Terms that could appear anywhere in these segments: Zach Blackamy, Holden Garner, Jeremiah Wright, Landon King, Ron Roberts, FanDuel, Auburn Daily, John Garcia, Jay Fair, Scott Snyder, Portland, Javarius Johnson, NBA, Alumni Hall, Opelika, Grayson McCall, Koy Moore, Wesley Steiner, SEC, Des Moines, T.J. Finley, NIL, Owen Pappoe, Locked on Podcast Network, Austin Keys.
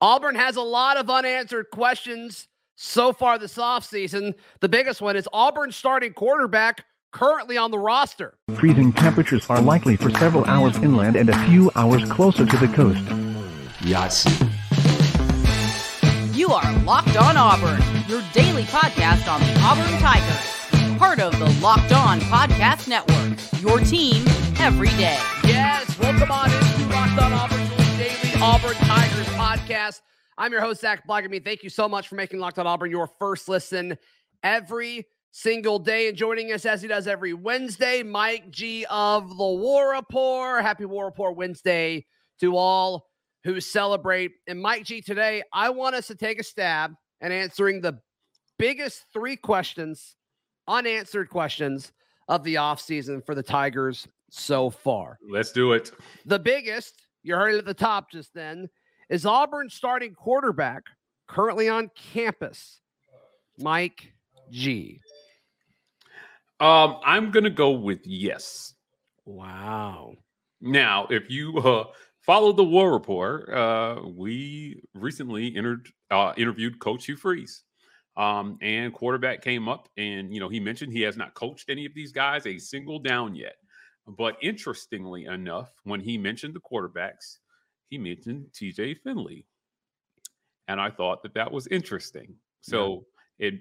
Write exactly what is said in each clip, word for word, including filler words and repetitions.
Auburn has a lot of unanswered questions so far this offseason. The biggest one is Auburn's starting quarterback currently on the roster. Freezing temperatures are likely for several hours inland and a few hours closer to the coast. Yes. You are Locked on Auburn, your daily podcast on the Auburn Tigers. Part of the Locked on Podcast Network, your team every day. Yes, welcome on into Locked on Auburn, your daily Auburn Tigers podcast. I'm your host, Zach Blackamy. Thank you so much for making Locked on Auburn your first listen every single day. And joining us as he does every Wednesday, Mike G of the War Report. Happy War Report Wednesday to all who celebrate. And Mike G, today, I want us to take a stab at answering the biggest three questions, unanswered questions of the offseason for the Tigers so far. Let's do it. The biggest, you heard it at the top just then, is Auburn starting quarterback currently on campus, Mike G? Um, I'm going to go with yes. Wow. Now, if you uh, follow the War Report, uh, we recently entered, uh, interviewed Coach Hugh Freeze, um, and quarterback came up, and you know he mentioned he has not coached any of these guys a single down yet. But interestingly enough, when he mentioned the quarterbacks, he mentioned T J. Finley. And I thought that that was interesting. So yeah. It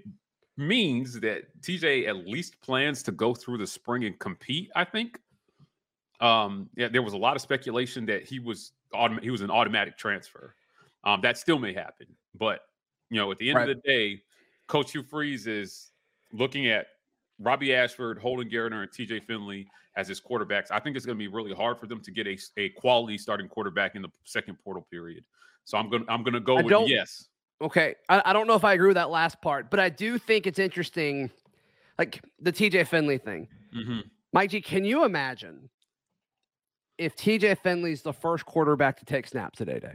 means that T J at least plans to go through the spring and compete, I think. Um, yeah, there was a lot of speculation that he was autom- he was an automatic transfer. Um, that still may happen. But, you know, at the end right. of the day, Coach Hugh Freeze is looking at Robbie Ashford, Holden Garner, and T J. Finley as his quarterbacks. I think it's going to be really hard for them to get a, a quality starting quarterback in the second portal period. So I'm going to, I'm going to go I with yes. Okay. I, I don't know if I agree with that last part, but I do think it's interesting. Like the T J. Finley thing, mm-hmm. Mike G, can you imagine if T J. Finley's the first quarterback to take snaps today, day?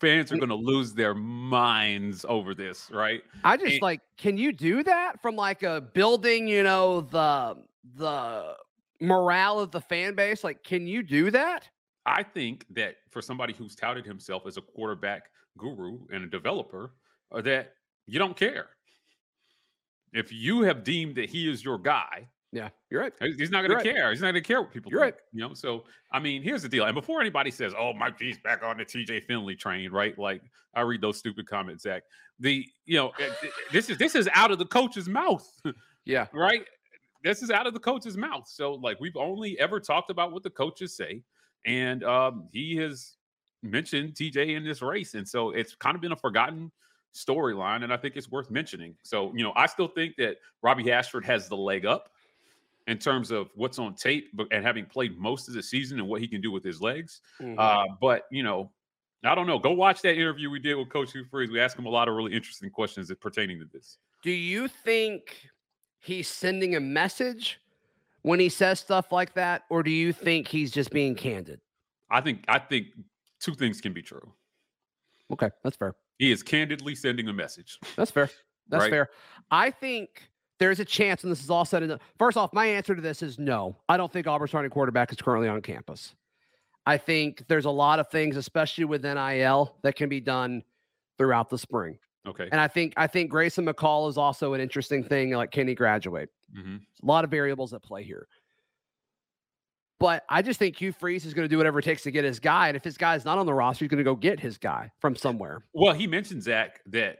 Fans are going to lose their minds over this, right? I just and, like, can you do that from like a building, you know, the, the morale of the fan base? Like, can you do that? I think that for somebody who's touted himself as a quarterback guru and a developer, that you don't care. If you have deemed that he is your guy, yeah, you're right. He's not going to care. Right. He's not going to care what people you're think. Right. You know, so, I mean, here's the deal. And before anybody says, oh, Mike G's back on the T J. Finley train, right? Like, I read those stupid comments, Zach. The, you know, this is this is out of the coach's mouth. Yeah. Right? This is out of the coach's mouth. So, like, we've only ever talked about what the coaches say. And um, he has mentioned T J in this race. And so it's kind of been a forgotten storyline, and I think it's worth mentioning. So, you know, I still think that Robbie Ashford has the leg up in terms of what's on tape and having played most of the season and what he can do with his legs. Mm-hmm. Uh, but, you know, I don't know. Go watch that interview we did with Coach Hugh Freeze. We asked him a lot of really interesting questions that pertaining to this. Do you think he's sending a message when he says stuff like that, or do you think he's just being candid? I think I think two things can be true. Okay, that's fair. He is candidly sending a message. That's fair. That's right? fair. I think there's a chance, and this is all said and done. First off, my answer to this is no. I don't think Auburn's starting quarterback is currently on campus. I think there's a lot of things, especially with N I L, that can be done throughout the spring. Okay. And I think I think Grayson McCall is also an interesting thing. Like, can he graduate? Mm-hmm. A lot of variables at play here. But I just think Hugh Freeze is going to do whatever it takes to get his guy. And if his guy's not on the roster, he's going to go get his guy from somewhere. Well, he mentioned, Zach, that,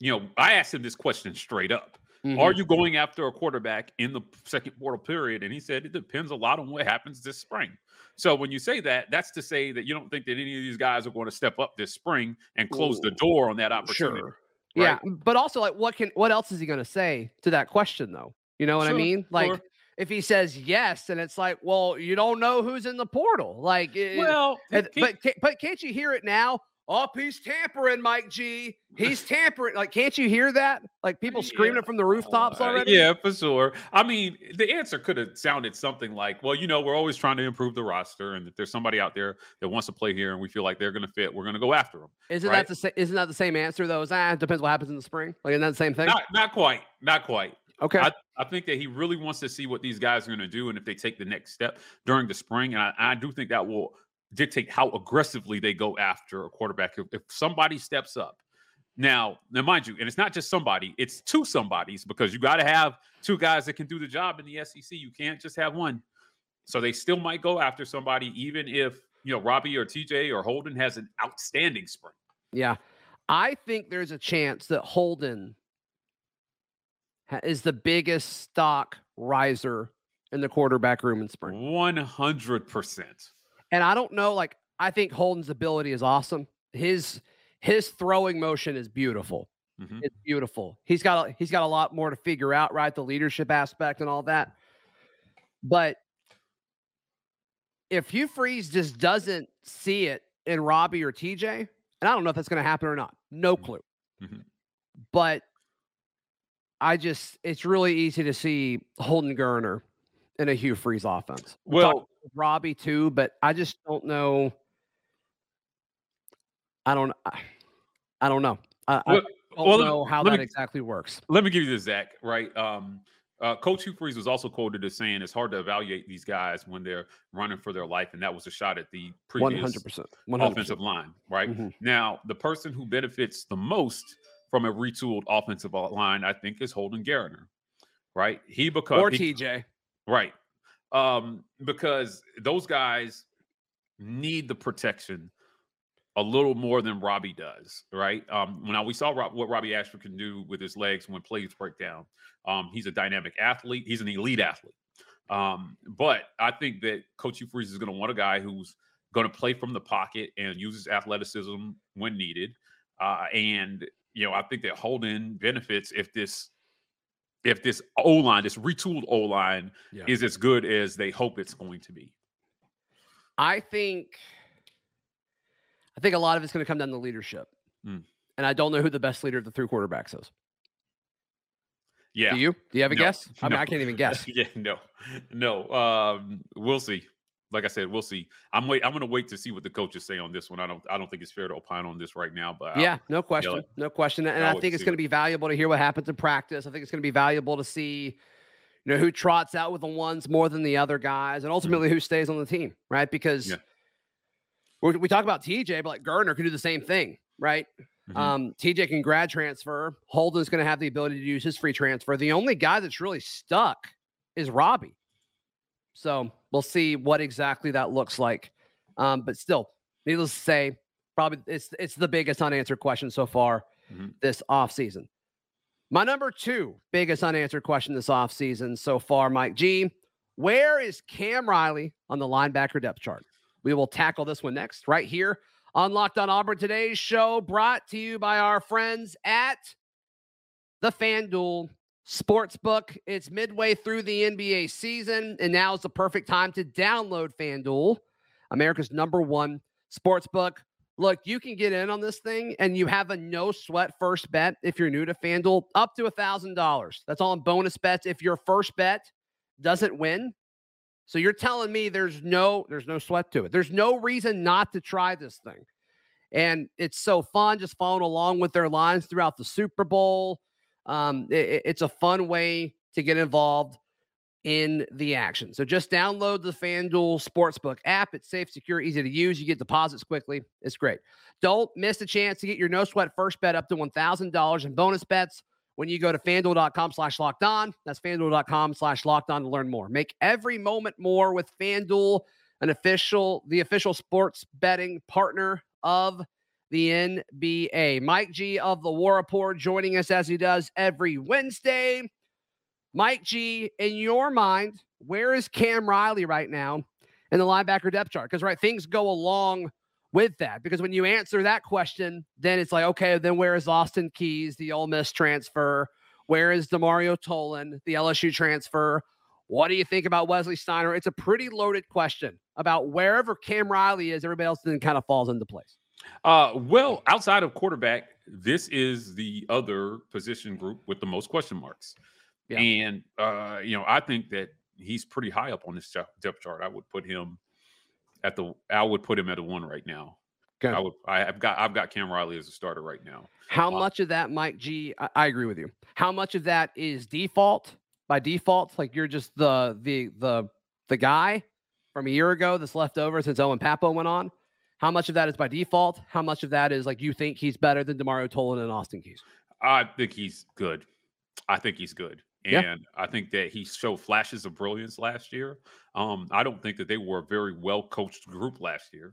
you know, I asked him this question straight up. Mm-hmm. Are you going after a quarterback in the second portal period? And he said it depends a lot on what happens this spring. So when you say that, that's to say that you don't think that any of these guys are going to step up this spring and close Ooh. the door on that opportunity. Sure. Right? Yeah, but also, like, what can what else is he going to say to that question, though? You know what sure, I mean? Like, sure. If he says yes, and it's like, well, you don't know who's in the portal. Like, well, and, but but can't you hear it now? Oh, he's tampering, Mike G. He's tampering. Like, can't you hear that? Like, people screaming yeah. it from the rooftops already? Yeah, for sure. I mean, the answer could have sounded something like, well, you know, we're always trying to improve the roster, and if there's somebody out there that wants to play here and we feel like they're going to fit, we're going to go after them. Isn't, right? that the, isn't that the same answer, though? Is, ah, it depends what happens in the spring? Like, isn't that the same thing? Not, not quite. Not quite. Okay. I, I think that he really wants to see what these guys are going to do and if they take the next step during the spring, and I, I do think that will dictate how aggressively they go after a quarterback if, if somebody steps up. Now, now, mind you, and it's not just somebody, it's two somebodies, because you got to have two guys that can do the job in the S E C. You can't just have one. So they still might go after somebody, even if, you know, Robbie or T J or Holden has an outstanding spring. Yeah. I think there's a chance that Holden is the biggest stock riser in the quarterback room in spring. one hundred percent. And I don't know, like, I think Holden's ability is awesome. His his throwing motion is beautiful. Mm-hmm. It's beautiful. He's got a, he's got a lot more to figure out, right? The leadership aspect and all that. But if Hugh Freeze just doesn't see it in Robbie or T J, and I don't know if that's going to happen or not, no clue. Mm-hmm. But I just, it's really easy to see Holden Garner in a Hugh Freeze offense. Well, Robbie too, but I just don't know. I don't, I don't know. I, well, I don't well, know how that me, exactly works. Let me give you this, Zach, right? Um, Uh, Coach Hugh Freeze was also quoted as saying it's hard to evaluate these guys when they're running for their life, and that was a shot at the previous one hundred percent, one hundred percent. offensive line, right? Mm-hmm. Now, the person who benefits the most from a retooled offensive line, I think, is Holden Garner, right? He becomes or he, T J. Right. Um, because those guys need the protection a little more than Robbie does, right? Um, when I, we saw Rob, what Robbie Ashford can do with his legs when plays break down, um, he's a dynamic athlete. He's an elite athlete. Um, but I think that Coach Hugh Freeze is going to want a guy who's going to play from the pocket and uses athleticism when needed. Uh, and, you know, I think that Holden benefits if this if this O-line, this retooled O-line yeah. is as good as they hope it's going to be. I think... I think a lot of it's going to come down to leadership. Mm. And I don't know who the best leader of the three quarterbacks is. Yeah. Do you? Do you have a no. guess? I mean, no. I can't even guess. yeah, no, no. Um, we'll see. Like I said, we'll see. I'm wait. I'm going to wait to see what the coaches say on this one. I don't, I don't think it's fair to opine on this right now, but yeah, I'll, no question. You know, no question. And I'll I think it's going to be valuable to hear what happens in practice. I think it's going to be valuable to see, you know, who trots out with the ones more than the other guys and ultimately mm-hmm. who stays on the team. Right. Because yeah. we talk about T J, but like Garner can do the same thing, right? Mm-hmm. Um, T J can grad transfer. Holden's going to have the ability to use his free transfer. The only guy that's really stuck is Robbie. So we'll see what exactly that looks like. Um, but still, needless to say, probably it's it's the biggest unanswered question so far mm-hmm. this offseason. My number two biggest unanswered question this offseason so far, Mike G, where is Cam Riley on the linebacker depth chart? We will tackle this one next, right here on Locked on Auburn. Today's show brought to you by our friends at the FanDuel Sportsbook. It's midway through the N B A season, and now is the perfect time to download FanDuel, America's number one sportsbook. Look, you can get in on this thing, and you have a no-sweat first bet if you're new to FanDuel, up to one thousand dollars. That's all in bonus bets if your first bet doesn't win. So you're telling me there's no there's no sweat to it. There's no reason not to try this thing. And it's so fun just following along with their lines throughout the Super Bowl. Um, it, it's a fun way to get involved in the action. So just download the FanDuel Sportsbook app. It's safe, secure, easy to use. You get deposits quickly. It's great. Don't miss the chance to get your no-sweat first bet up to one thousand dollars in bonus bets when you go to FanDuel.com slash locked on. That's FanDuel.com slash locked on to learn more. Make every moment more with FanDuel, an official, the official sports betting partner of the N B A. Mike G of the War Report joining us as he does every Wednesday. Mike G, in your mind, where is Cam Riley right now in the linebacker depth chart? Because, right, things go along with that, because when you answer that question, then it's like, okay, then where is Austin Keys, the Ole Miss transfer? Where is DeMario Tolan, the L S U transfer? What do you think about Wesley Steiner? It's a pretty loaded question about wherever Cam Riley is, everybody else then kind of falls into place. Uh, well, outside of quarterback, this is the other position group with the most question marks. Yeah. And, uh, you know, I think that he's pretty high up on this depth chart. I would put him At the, I would put him at a one right now. Okay. I would, I, I've got, I've got Cam Riley as a starter right now. How uh, much of that, Mike G? I, I agree with you. How much of that is default by default? Like you're just the, the, the, the guy from a year ago that's left over since Owen Pappoe went on? How much of that is by default? How much of that is like you think he's better than DeMario Tolan and Austin Keys? I think he's good. I think he's good. And yeah. I think that he showed flashes of brilliance last year. Um, I don't think that they were a very well-coached group last year.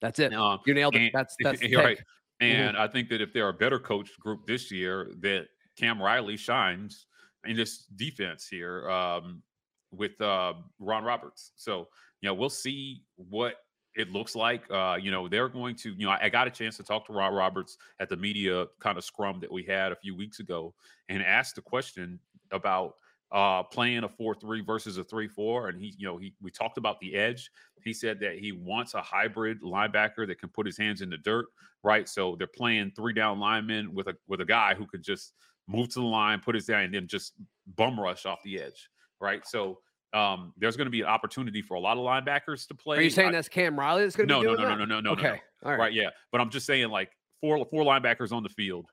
That's it. Um, you nailed it. And, that's that's the right. Pick. And mm-hmm. I think that if they're a better coached group this year, that Cam Riley shines in this defense here um, with uh, Ron Roberts. So, you know, we'll see what it looks like. Uh, you know, they're going to, you know, I, I got a chance to talk to Ron Roberts at the media kind of scrum that we had a few weeks ago and asked the question about uh, playing a four three versus a three four. And he, you know, he, we talked about the edge. He said that he wants a hybrid linebacker that can put his hands in the dirt, right? So they're playing three down linemen with a, with a guy who could just move to the line, put his down, and then just bum rush off the edge, right? So um, there's going to be an opportunity for a lot of linebackers to play. Are you saying I, that's Cam Riley that's going to no, be doing no, no, that? No, no, no, no, okay. no, no, no. Right. right, yeah. But I'm just saying, like, four four linebackers on the field,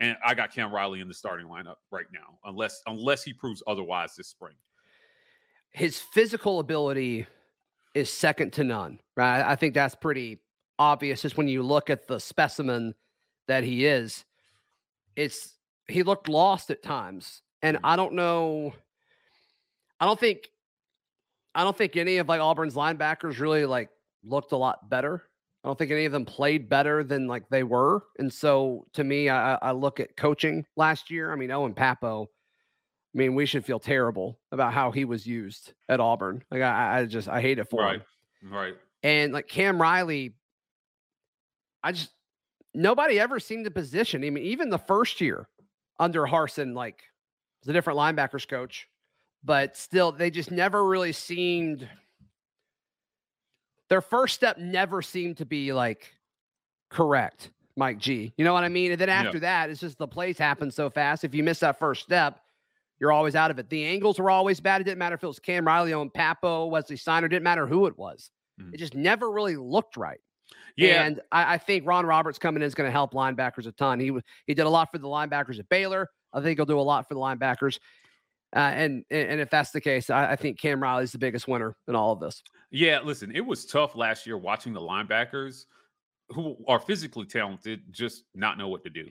and I got Cam Riley in the starting lineup right now, unless unless he proves otherwise this spring. His physical ability is second to none, right? I think that's pretty obvious just when you look at the specimen that he is. It's he looked lost at times. And I don't know, I don't think I don't think any of like Auburn's linebackers really like looked a lot better. I don't think any of them played better than like they were. And so to me, I, I look at coaching last year. I mean, Owen Pappoe, I mean, we should feel terrible about how he was used at Auburn. Like I, I just, I hate it for right. him. Right. And like Cam Riley, I just, nobody ever seemed to position him. I mean, even the first year under Harsin, like was a different linebackers coach, but still they just never really seemed, their first step never seemed to be like correct, Mike G. You know what I mean? And then after yeah. that, it's just the plays happen so fast. If you miss that first step, you're always out of it. The angles were always bad. It didn't matter if it was Cam Riley, Owen Pappoe, Wesley Steiner. It didn't matter who it was. Mm-hmm. It just never really looked right. Yeah. And I, I think Ron Roberts coming in is going to help linebackers a ton. He he did a lot for the linebackers at Baylor. I think he'll do a lot for the linebackers. Uh, and and if that's the case, I, I think Cam Riley is the biggest winner in all of this. Yeah, listen, it was tough last year watching the linebackers who are physically talented just not know what to do,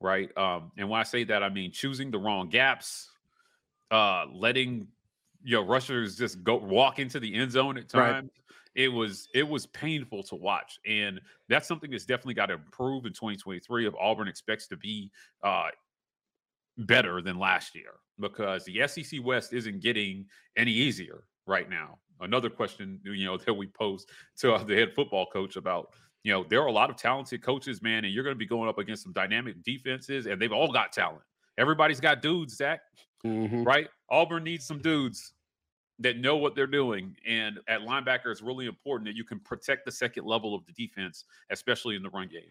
right? Um, and when I say that, I mean choosing the wrong gaps, uh, letting your rushers just go walk into the end zone at times. Right. It was it was painful to watch, and that's something that's definitely got to improve in twenty twenty-three if Auburn expects to be uh, better than last year. Because the S E C West isn't getting any easier right now. Another question, you know, that we posed to the head football coach about, you know, there are a lot of talented coaches, man, and you're going to be going up against some dynamic defenses, and they've all got talent. Everybody's got dudes, Zach, mm-hmm. right? Auburn needs some dudes that know what they're doing, and at linebacker, it's really important that you can protect the second level of the defense, especially in the run game.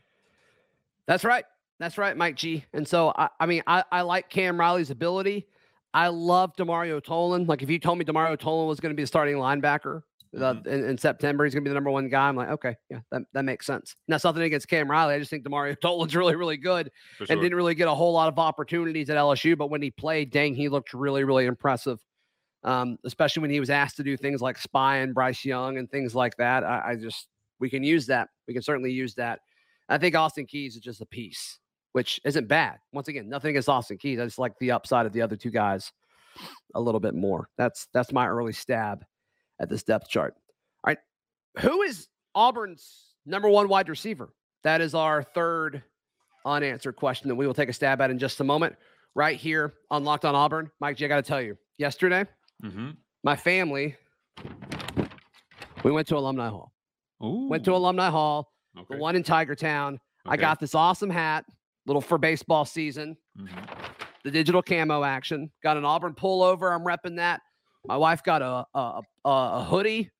That's right. That's right, Mike G. And so, I, I mean, I, I like Cam Riley's ability. I love DeMario Tolan. Like, if you told me DeMario Tolan was going to be a starting linebacker uh, in, in September, he's going to be the number one guy, I'm like, okay, yeah, that, that makes sense. And that's nothing against Cam Riley. I just think DeMario Tolan's really, really good sure. and didn't really get a whole lot of opportunities at L S U. But when he played, dang, he looked really, really impressive, um, especially when he was asked to do things like spying Bryce Young and things like that. I, I just – we can use that. We can certainly use that. I think Austin Keys is just a piece, which isn't bad. Once again, nothing against Austin Keys. I just like the upside of the other two guys a little bit more. That's that's my early stab at this depth chart. All right. Who is Auburn's number one wide receiver? That is our third unanswered question that we will take a stab at in just a moment. Right here on Locked on Auburn. Mike G, I got to tell you, yesterday, mm-hmm. my family, we went to Alumni Hall. Ooh. Went to Alumni Hall, okay. the one in Tigertown. Okay. I got this awesome hat. Little for baseball season, mm-hmm. the digital camo action. Got an Auburn pullover. I'm repping that. My wife got a a, a, a hoodie,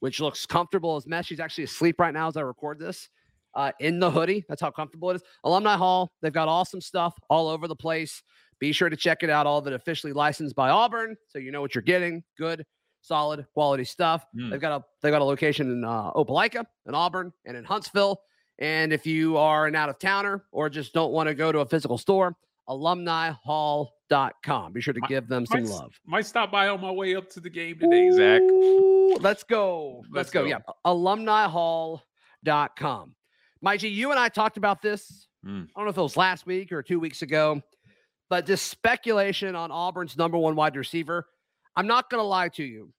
which looks comfortable as mess. She's actually asleep right now as I record this uh, in the hoodie. That's how comfortable it is. Alumni Hall. They've got awesome stuff all over the place. Be sure to check it out. All of it officially licensed by Auburn, so you know what you're getting. Good, solid, quality stuff. Mm. They've got a they got a location in uh, Opelika, in Auburn, and in Huntsville. And if you are an out-of-towner or just don't want to go to a physical store, alumni hall dot com. Be sure to give them some might, love. Might stop by on my way up to the game today, Zach. Woo! Let's go. Let's, Let's go. go. Yeah. alumni hall dot com. Mike G, you and I talked about this. Mm. I don't know if it was last week or two weeks ago, but this speculation on Auburn's number one wide receiver. I'm not going to lie to you.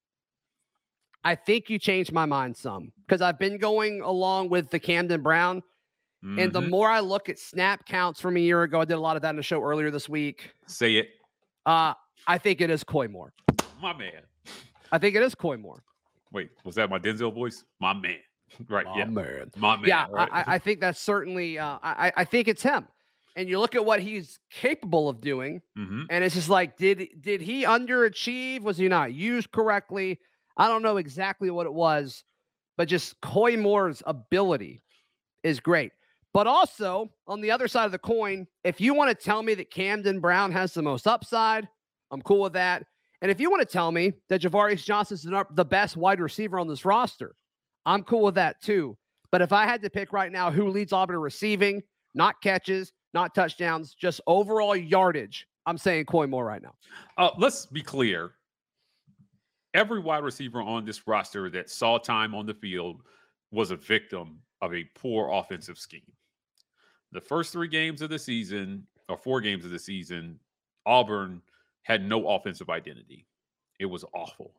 I think you changed my mind some because I've been going along with the Camden Brown. Mm-hmm. And the more I look at snap counts from a year ago, I did a lot of that in the show earlier this week. Say it. Uh, I think it is Koy Moore. My man. I think it is Koy Moore. Wait, was that my Denzel voice? My man. Right. My yeah. man. My man. Yeah, right. I, I think that's certainly, uh, I, I think it's him. And you look at what he's capable of doing, mm-hmm. and it's just like, did did he underachieve? Was he not used correctly? I don't know exactly what it was, but just Koy Moore's ability is great. But also, on the other side of the coin, if you want to tell me that Camden Brown has the most upside, I'm cool with that. And if you want to tell me that Javarius Johnson is the best wide receiver on this roster, I'm cool with that too. But if I had to pick right now who leads Auburn in receiving, not catches, not touchdowns, just overall yardage, I'm saying Koy Moore right now. Uh, let's be clear. Every wide receiver on this roster that saw time on the field was a victim of a poor offensive scheme. The first three games of the season, or four games of the season, Auburn had no offensive identity. It was awful.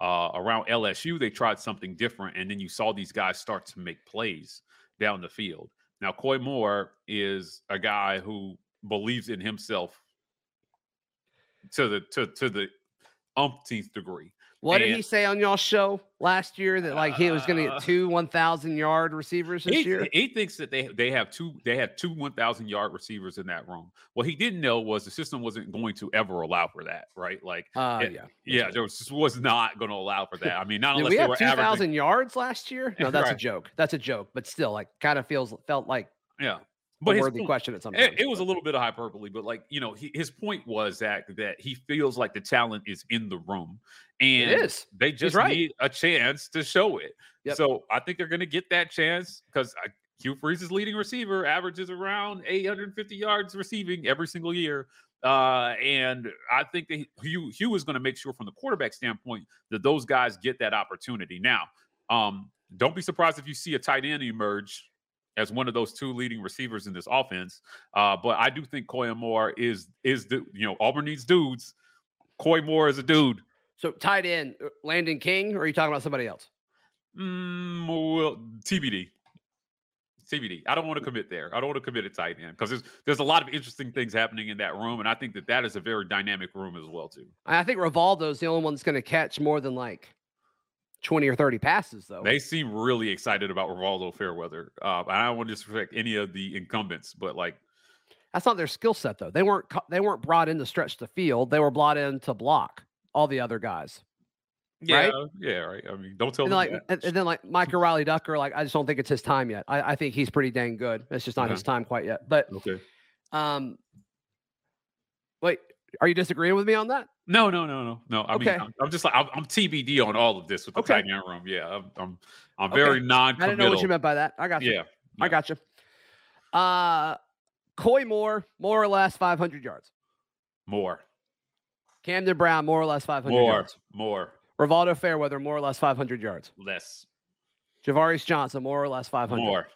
Uh, around L S U, they tried something different, and then you saw these guys start to make plays down the field. Now, Koy Moore is a guy who believes in himself to the to to the umpteenth degree. What and, did he say on y'all's show last year that like he was going to get two one thousand yard receivers this he, year? He thinks that they they have two they have two one thousand yard receivers in that room. What he didn't know was the system wasn't going to ever allow for that, right? Like, uh, it, yeah, yeah, there was, was not going to allow for that. I mean, not unless we they were two thousand yards last year. No, that's right. a joke. That's a joke. But still, like, kind of feels felt like yeah, but a worthy point, question at some point. It, it was a little bit of hyperbole, but like you know, he, his point was that that he feels like the talent is in the room. And it is. They just right. need a chance to show it. Yep. So I think they're going to get that chance because Hugh Freeze's leading receiver averages around eight hundred fifty yards receiving every single year. Uh, and I think that Hugh, Hugh is going to make sure from the quarterback standpoint that those guys get that opportunity. Now, um, don't be surprised if you see a tight end emerge as one of those two leading receivers in this offense. Uh, but I do think Koy Moore is, is the, you know, Auburn needs dudes. Koy Moore is a dude. So tight end, Landon King, or are you talking about somebody else? Mm, well, T B D. T B D. I don't want to commit there. I don't want to commit a tight end because there's there's a lot of interesting things happening in that room, and I think that that is a very dynamic room as well, too. I think Rivaldo's the only one that's going to catch more than, like, twenty or thirty passes, though. They seem really excited about Rivaldo Fairweather. Uh, I don't want to disrespect any of the incumbents, but, like, that's not their skill set, though. They weren't They weren't brought in to stretch the field. They were brought in to block. All the other guys. Yeah. Right? Yeah. Right. I mean, don't tell me. Like, and then like Mike or Riley Ducker, like, I just don't think it's his time yet. I, I think he's pretty dang good. It's just not yeah. his time quite yet, but, okay. um, wait, are you disagreeing with me on that? No, no, no, no, no. I okay. mean, I'm, I'm just like, I'm, I'm T B D on all of this with the okay. tight end room. Yeah. I'm, I'm, I'm very okay. non-committal. I didn't know what you meant by that. I got you. Yeah. yeah. I got you. Uh, Koy Moore, more or less five hundred yards. More. Camden Brown, more or less five hundred more, yards. More. Rivaldo Fairweather, more or less five hundred yards. Less. Javarius Johnson, more or less five hundred. More.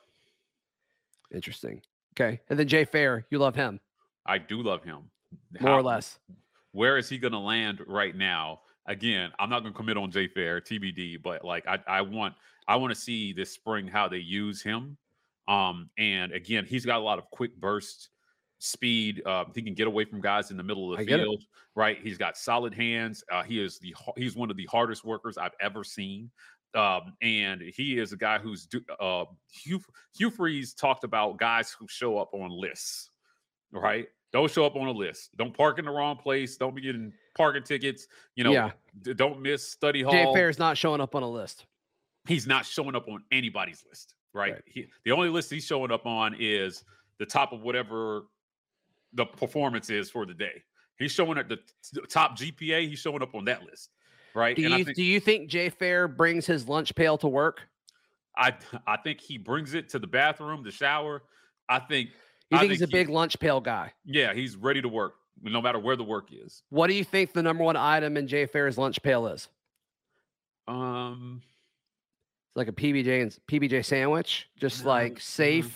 Interesting. Okay. And then Jay Fair, you love him. I do love him. More How, or less. Where is he going to land right now? Again, I'm not going to commit on Jay Fair, T B D, but like I, I want, I want to see this spring how they use him. Um, and again, he's got a lot of quick bursts. Speed, uh, he can get away from guys in the middle of the I field, right? He's got solid hands. Uh, he is the he's one of the hardest workers I've ever seen, um, and he is a guy who's uh, Hugh Hugh Freeze talked about guys who show up on lists, right? Don't show up on a list. Don't park in the wrong place. Don't be getting parking tickets. You know, yeah. d- don't miss study hall. Jay Fair's not showing up on a list. He's not showing up on anybody's list, right? right. He, the only list he's showing up on is the top of whatever the performance is for the day. He's showing at the top G P A. He's showing up on that list, right? Do you, and I think, do you think Jay Fair brings his lunch pail to work? I I think he brings it to the bathroom, the shower. I think you think, think he's a he, big lunch pail guy. Yeah, he's ready to work no matter where the work is. What do you think the number one item in Jay Fair's lunch pail is? Um, it's like a P B J and P B J sandwich, just no, like safe,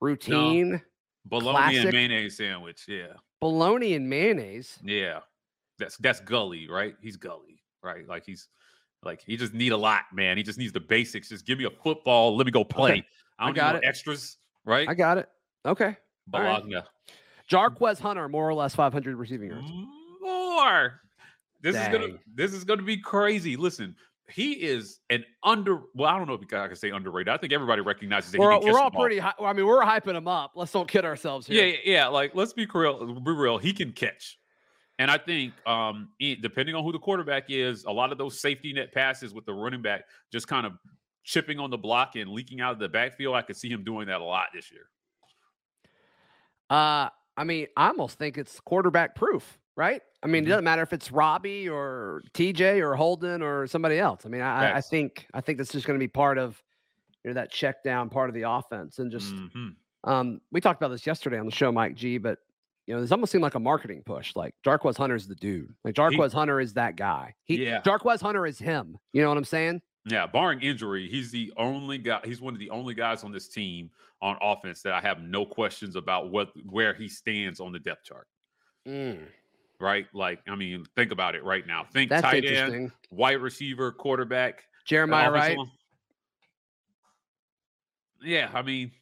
no. routine, no. bologna classic. and mayonnaise sandwich. Yeah, bologna and mayonnaise. Yeah, that's that's Gully, right? He's Gully, right? Like he's like he just need a lot, man. He just needs the basics. Just give me a football. Let me go play. Okay. I don't I got need no it. extras, right? I got it. Okay. Bologna. Right. Jarquez Hunter, more or less five hundred receiving yards. More. This Dang. is gonna. This is gonna be crazy. Listen, he is an under. Well, I don't know if I can say underrated. I think everybody recognizes that. We're, he can we're all pretty. Hi- I mean, we're hyping him up. Let's don't kid ourselves here. Yeah, yeah. yeah. Like, let's be real. Be real. He can catch, and I think, um, depending on who the quarterback is, a lot of those safety net passes with the running back just kind of chipping on the block and leaking out of the backfield. I could see him doing that a lot this year. Uh, I mean, I almost think it's quarterback proof. Right? I mean, it doesn't matter if it's Robbie or T J or Holden or somebody else. I mean, I, I think I think that's just going to be part of, you know, that check down part of the offense. And just mm-hmm. um, we talked about this yesterday on the show, Mike G, but, you know, this almost seemed like a marketing push. Like Jarquez Hunter's the dude. Like Jarquez he, Hunter is that guy. He, yeah. Jarquez Hunter is him. You know what I'm saying? Yeah, barring injury, he's the only guy. He's one of the only guys on this team on offense that I have no questions about what where he stands on the depth chart. Mm. Right? Like, I mean, think about it right now. Think That's tight end, wide receiver, quarterback. Jeremiah Wright. Line. Yeah, I mean.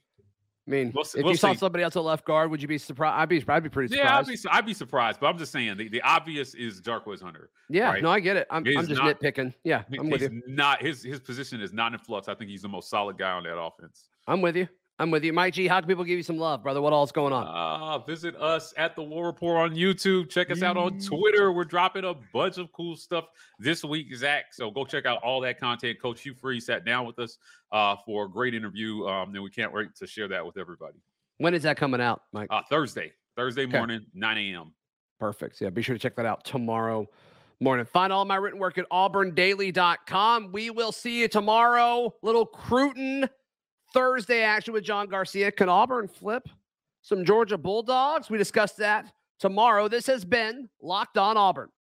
I mean, we'll, if we'll you see. saw somebody else at left guard, would you be surprised? I'd be, I'd be pretty surprised. Yeah, I'd be, I'd be surprised, but I'm just saying the, the obvious is Jarquez Hunter. Yeah, right? no, I get it. I'm, I'm just not, nitpicking. Yeah, I'm with you. Not, his, his position is not in flux. I think he's the most solid guy on that offense. I'm with you. I'm with you. Mike G, how can people give you some love, brother? What all is going on? Uh, visit us at the War Report on YouTube. Check us out on Twitter. We're dropping a bunch of cool stuff this week, Zach. So go check out all that content. Coach Hugh Freeze sat down with us uh, for a great interview. Um, and we can't wait to share that with everybody. When is that coming out, Mike? Uh, Thursday. Thursday okay. morning, nine a.m. Perfect. Yeah, be sure to check that out tomorrow morning. Find all my written work at auburn daily dot com. We will see you tomorrow. Little Cruton. Thursday action with John Garcia. Can Auburn flip some Georgia Bulldogs? We discussed that tomorrow. This has been Locked on Auburn.